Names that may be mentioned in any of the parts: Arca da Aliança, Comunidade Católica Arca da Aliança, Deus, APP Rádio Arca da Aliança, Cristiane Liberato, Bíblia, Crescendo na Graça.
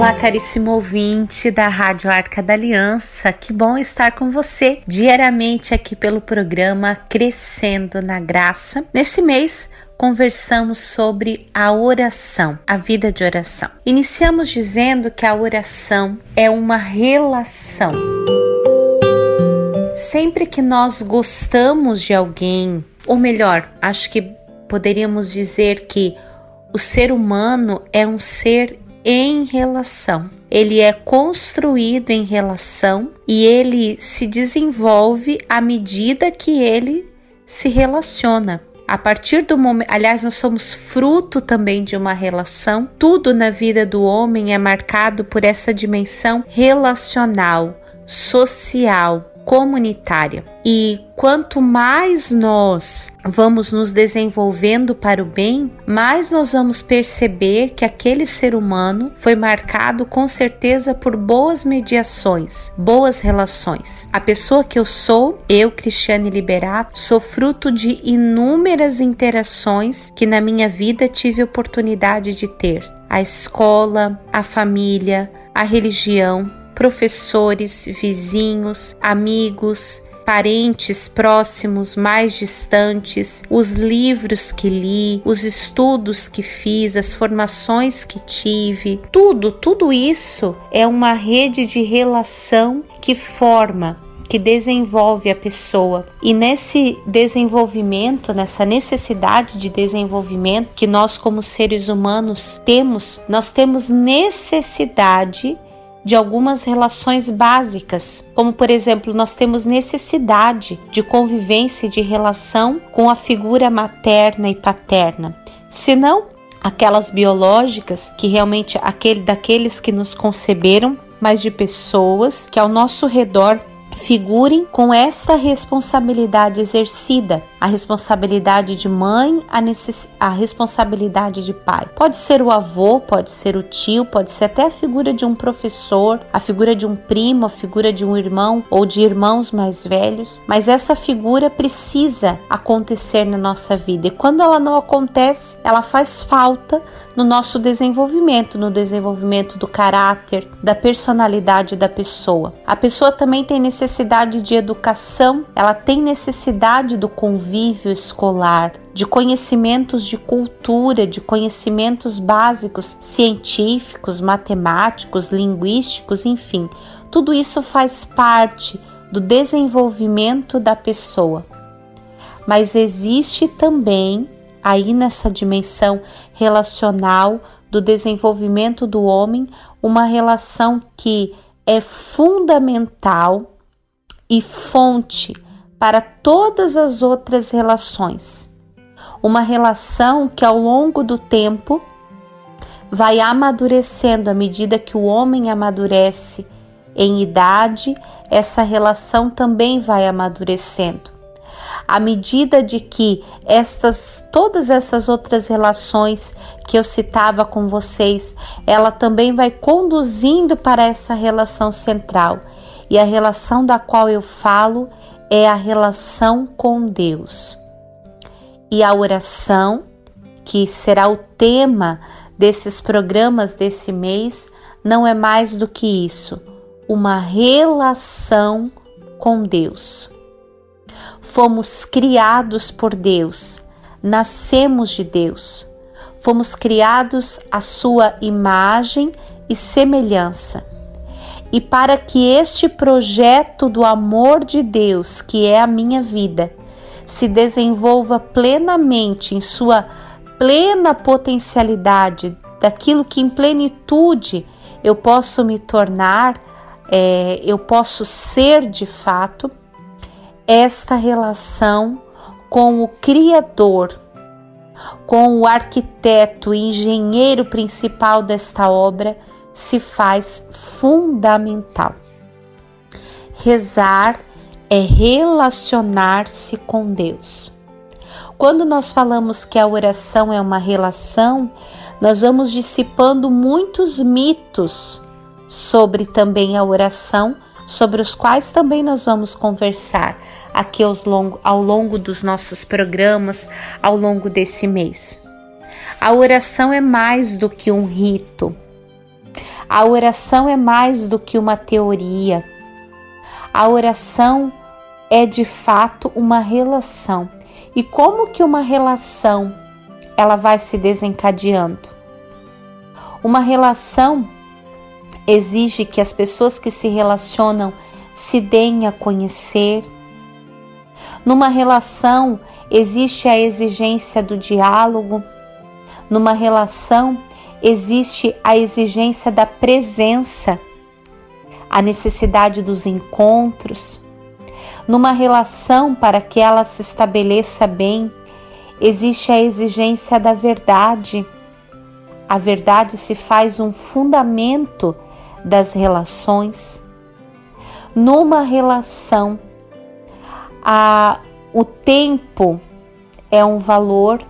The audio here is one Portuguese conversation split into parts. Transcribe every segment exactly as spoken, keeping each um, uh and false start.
Olá, caríssimo ouvinte da Rádio Arca da Aliança, que bom estar com você diariamente aqui pelo programa Crescendo na Graça. Nesse mês, conversamos sobre a oração, a vida de oração. Iniciamos dizendo que a oração é uma relação. Sempre que nós gostamos de alguém, ou melhor, acho que poderíamos dizer que o ser humano é um ser em relação. Ele é construído em relação e ele se desenvolve à medida que ele se relaciona. A partir do momento, aliás, nós somos fruto também de uma relação. Tudo na vida do homem é marcado por essa dimensão relacional, social, comunitária. E quanto mais nós vamos nos desenvolvendo para o bem, mais nós vamos perceber que aquele ser humano foi marcado com certeza por boas mediações, boas relações. A pessoa que eu sou, eu, Cristiane Liberato, sou fruto de inúmeras interações que na minha vida tive oportunidade de ter. A escola, a família, a religião, professores, vizinhos, amigos, parentes próximos, mais distantes, os livros que li, os estudos que fiz, as formações que tive, tudo, tudo isso é uma rede de relação que forma, que desenvolve a pessoa. E nesse desenvolvimento, nessa necessidade de desenvolvimento que nós como seres humanos temos, nós temos necessidade de algumas relações básicas, como por exemplo, nós temos necessidade de convivência e de relação com a figura materna e paterna, senão aquelas biológicas, que realmente aquele daqueles que nos conceberam, mas de pessoas que ao nosso redor figurem com esta responsabilidade exercida, a responsabilidade de mãe, a, necess... a responsabilidade de pai. Pode ser o avô, pode ser o tio, pode ser até a figura de um professor, a figura de um primo, a figura de um irmão ou de irmãos mais velhos, mas essa figura precisa acontecer na nossa vida e quando ela não acontece, ela faz falta no nosso desenvolvimento, no desenvolvimento do caráter, da personalidade da pessoa. A pessoa também tem necessidade necessidade de educação, ela tem necessidade do convívio escolar, de conhecimentos de cultura, de conhecimentos básicos, científicos, matemáticos, linguísticos, enfim. Tudo isso faz parte do desenvolvimento da pessoa. Mas existe também, aí nessa dimensão relacional do desenvolvimento do homem, uma relação que é fundamental e fonte para todas as outras relações. Uma relação que ao longo do tempo vai amadurecendo à medida que o homem amadurece em idade, essa relação também vai amadurecendo. À medida de que estas, todas essas outras relações que eu citava com vocês, ela também vai conduzindo para essa relação central. E a relação da qual eu falo é a relação com Deus. E a oração, que será o tema desses programas desse mês, não é mais do que isso, uma relação com Deus. Fomos criados por Deus, nascemos de Deus, fomos criados à sua imagem e semelhança. E para que este projeto do amor de Deus, que é a minha vida, se desenvolva plenamente em sua plena potencialidade, daquilo que em plenitude eu posso me tornar, é, eu posso ser de fato, esta relação com o Criador, com o arquiteto e engenheiro principal desta obra, se faz fundamental. Rezar é relacionar-se com Deus. Quando nós falamos que a oração é uma relação, nós vamos dissipando muitos mitos sobre também a oração, sobre os quais também nós vamos conversar aqui aos longo, ao longo dos nossos programas, ao longo desse mês. A oração é mais do que um rito. A oração é mais do que uma teoria. A oração é de fato uma relação. E como que uma relação ela vai se desencadeando? Uma relação exige que as pessoas que se relacionam se deem a conhecer. Numa relação existe a exigência do diálogo. Numa relação existe a exigência da presença, a necessidade dos encontros. Numa relação, para que ela se estabeleça bem, existe a exigência da verdade. A verdade se faz um fundamento das relações. Numa relação, a, o tempo é um valor,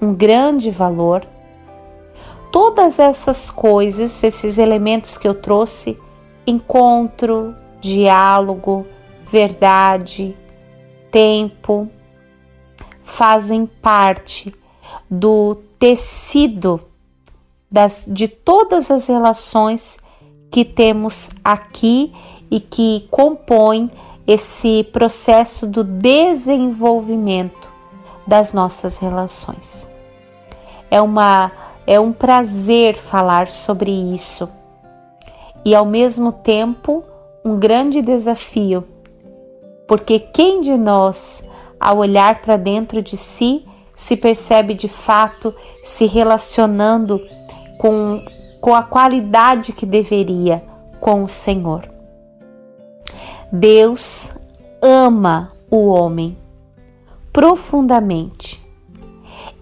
um grande valor. Todas essas coisas, esses elementos que eu trouxe, encontro, diálogo, verdade, tempo, fazem parte do tecido das, de todas as relações que temos aqui e que compõem esse processo do desenvolvimento das nossas relações. É, uma, é um prazer falar sobre isso e, ao mesmo tempo, um grande desafio, porque quem de nós, ao olhar para dentro de si, se percebe de fato se relacionando com, com a qualidade que deveria com o Senhor? Deus ama o homem profundamente.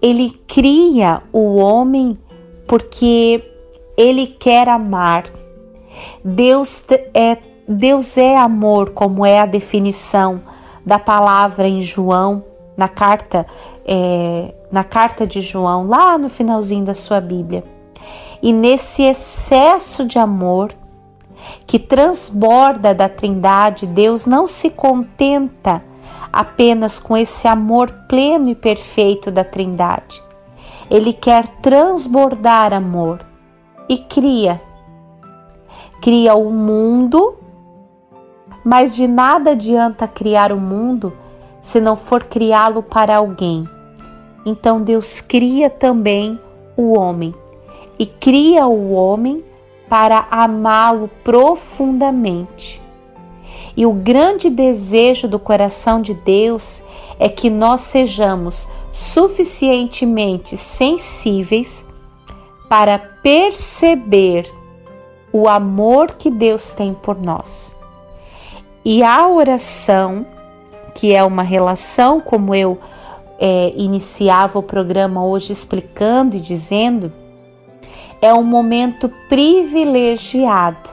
Ele cria o homem porque ele quer amar. Deus é Deus é amor, como é a definição da palavra em João, na carta, é, na carta de João, lá no finalzinho da sua Bíblia. E nesse excesso de amor que transborda da Trindade, Deus não se contenta apenas com esse amor pleno e perfeito da Trindade. Ele quer transbordar amor e cria. Cria o mundo. Mas de nada adianta criar o mundo se não for criá-lo para alguém. Então Deus cria também o homem. E cria o homem para amá-lo profundamente. E o grande desejo do coração de Deus é que nós sejamos suficientemente sensíveis para perceber o amor que Deus tem por nós. E a oração, que é uma relação, como eu é, iniciava o programa hoje explicando e dizendo, é um momento privilegiado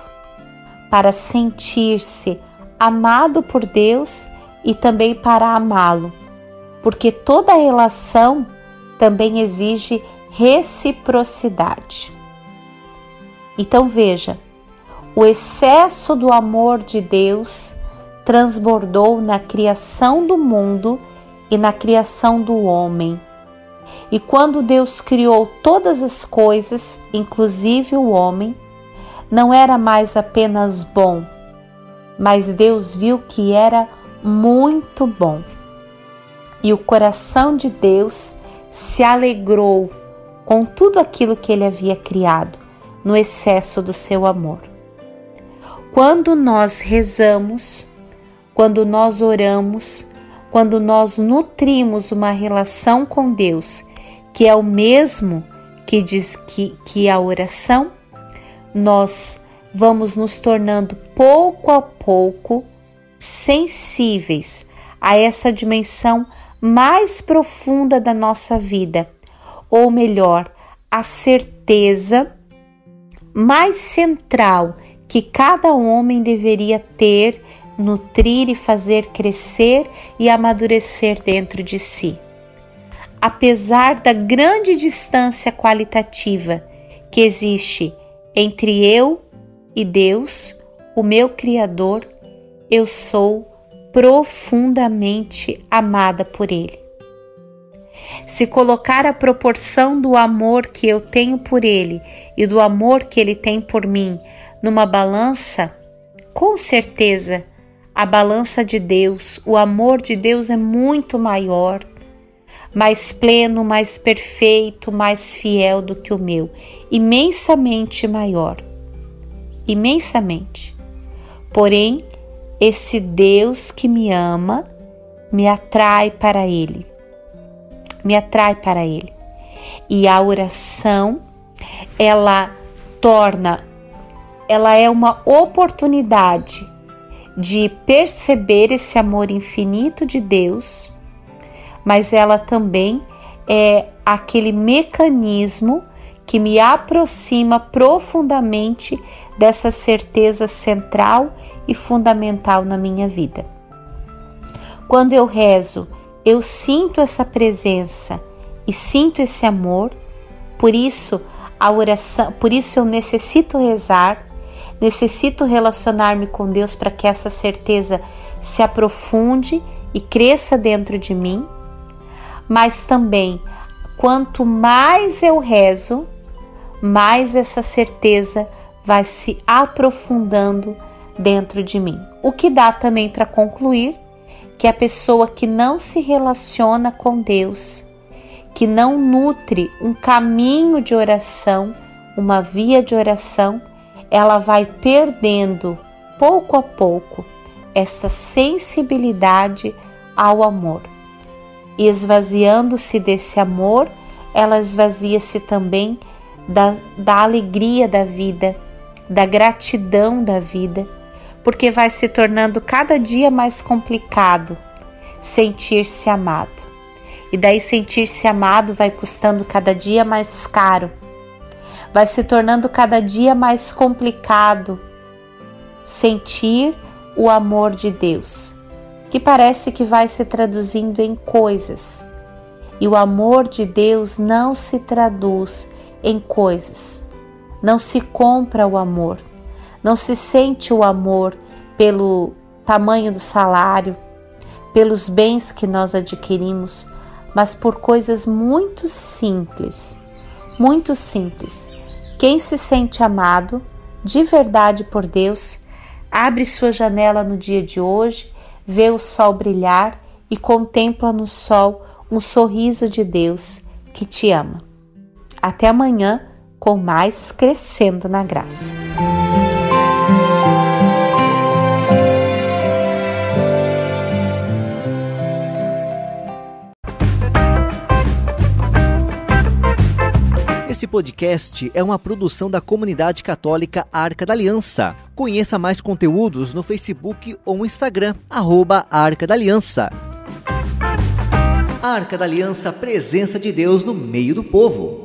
para sentir-se amado por Deus e também para amá-lo, porque toda relação também exige reciprocidade. Então veja, o excesso do amor de Deus transbordou na criação do mundo e na criação do homem. E quando Deus criou todas as coisas, inclusive o homem, não era mais apenas bom, mas Deus viu que era muito bom. E o coração de Deus se alegrou com tudo aquilo que ele havia criado, no excesso do seu amor. Quando nós rezamos, quando nós oramos, quando nós nutrimos uma relação com Deus, que é o mesmo que diz que, que a oração, nós vamos nos tornando pouco a pouco sensíveis a essa dimensão mais profunda da nossa vida, ou melhor, a certeza mais central que cada homem deveria ter, nutrir e fazer crescer e amadurecer dentro de si. Apesar da grande distância qualitativa que existe entre eu e Deus, o meu Criador, eu sou profundamente amada por Ele. Se colocar a proporção do amor que eu tenho por ele e do amor que ele tem por mim numa balança, com certeza, a balança de Deus, o amor de Deus é muito maior, mais pleno, mais perfeito, mais fiel do que o meu, imensamente maior, imensamente. Porém, esse Deus que me ama me atrai para ele, me atrai para ele. E a oração, ela torna, ela é uma oportunidade de perceber esse amor infinito de Deus, mas ela também é aquele mecanismo que me aproxima profundamente dessa certeza central e fundamental na minha vida. Quando eu rezo, eu sinto essa presença e sinto esse amor, por isso a oração, por isso eu necessito rezar, necessito relacionar-me com Deus para que essa certeza se aprofunde e cresça dentro de mim. Mas também, quanto mais eu rezo, mais essa certeza vai se aprofundando dentro de mim. O que dá também para concluir que a pessoa que não se relaciona com Deus, que não nutre um caminho de oração, uma via de oração, ela vai perdendo, pouco a pouco, essa sensibilidade ao amor. E esvaziando-se desse amor, ela esvazia-se também da, da alegria da vida, da gratidão da vida, porque vai se tornando cada dia mais complicado sentir-se amado. E daí sentir-se amado vai custando cada dia mais caro, vai se tornando cada dia mais complicado sentir o amor de Deus, que parece que vai se traduzindo em coisas. E o amor de Deus não se traduz em coisas. Não se compra o amor. Não se sente o amor pelo tamanho do salário, pelos bens que nós adquirimos, mas por coisas muito simples. Muito simples. Quem se sente amado, de verdade por Deus, abre sua janela no dia de hoje, vê o sol brilhar e contempla no sol um sorriso de Deus que te ama. Até amanhã com mais Crescendo na Graça. Esse podcast é uma produção da Comunidade Católica Arca da Aliança. Conheça mais conteúdos no Facebook ou no Instagram, arroba Arca da Aliança. Arca da Aliança, presença de Deus no meio do povo.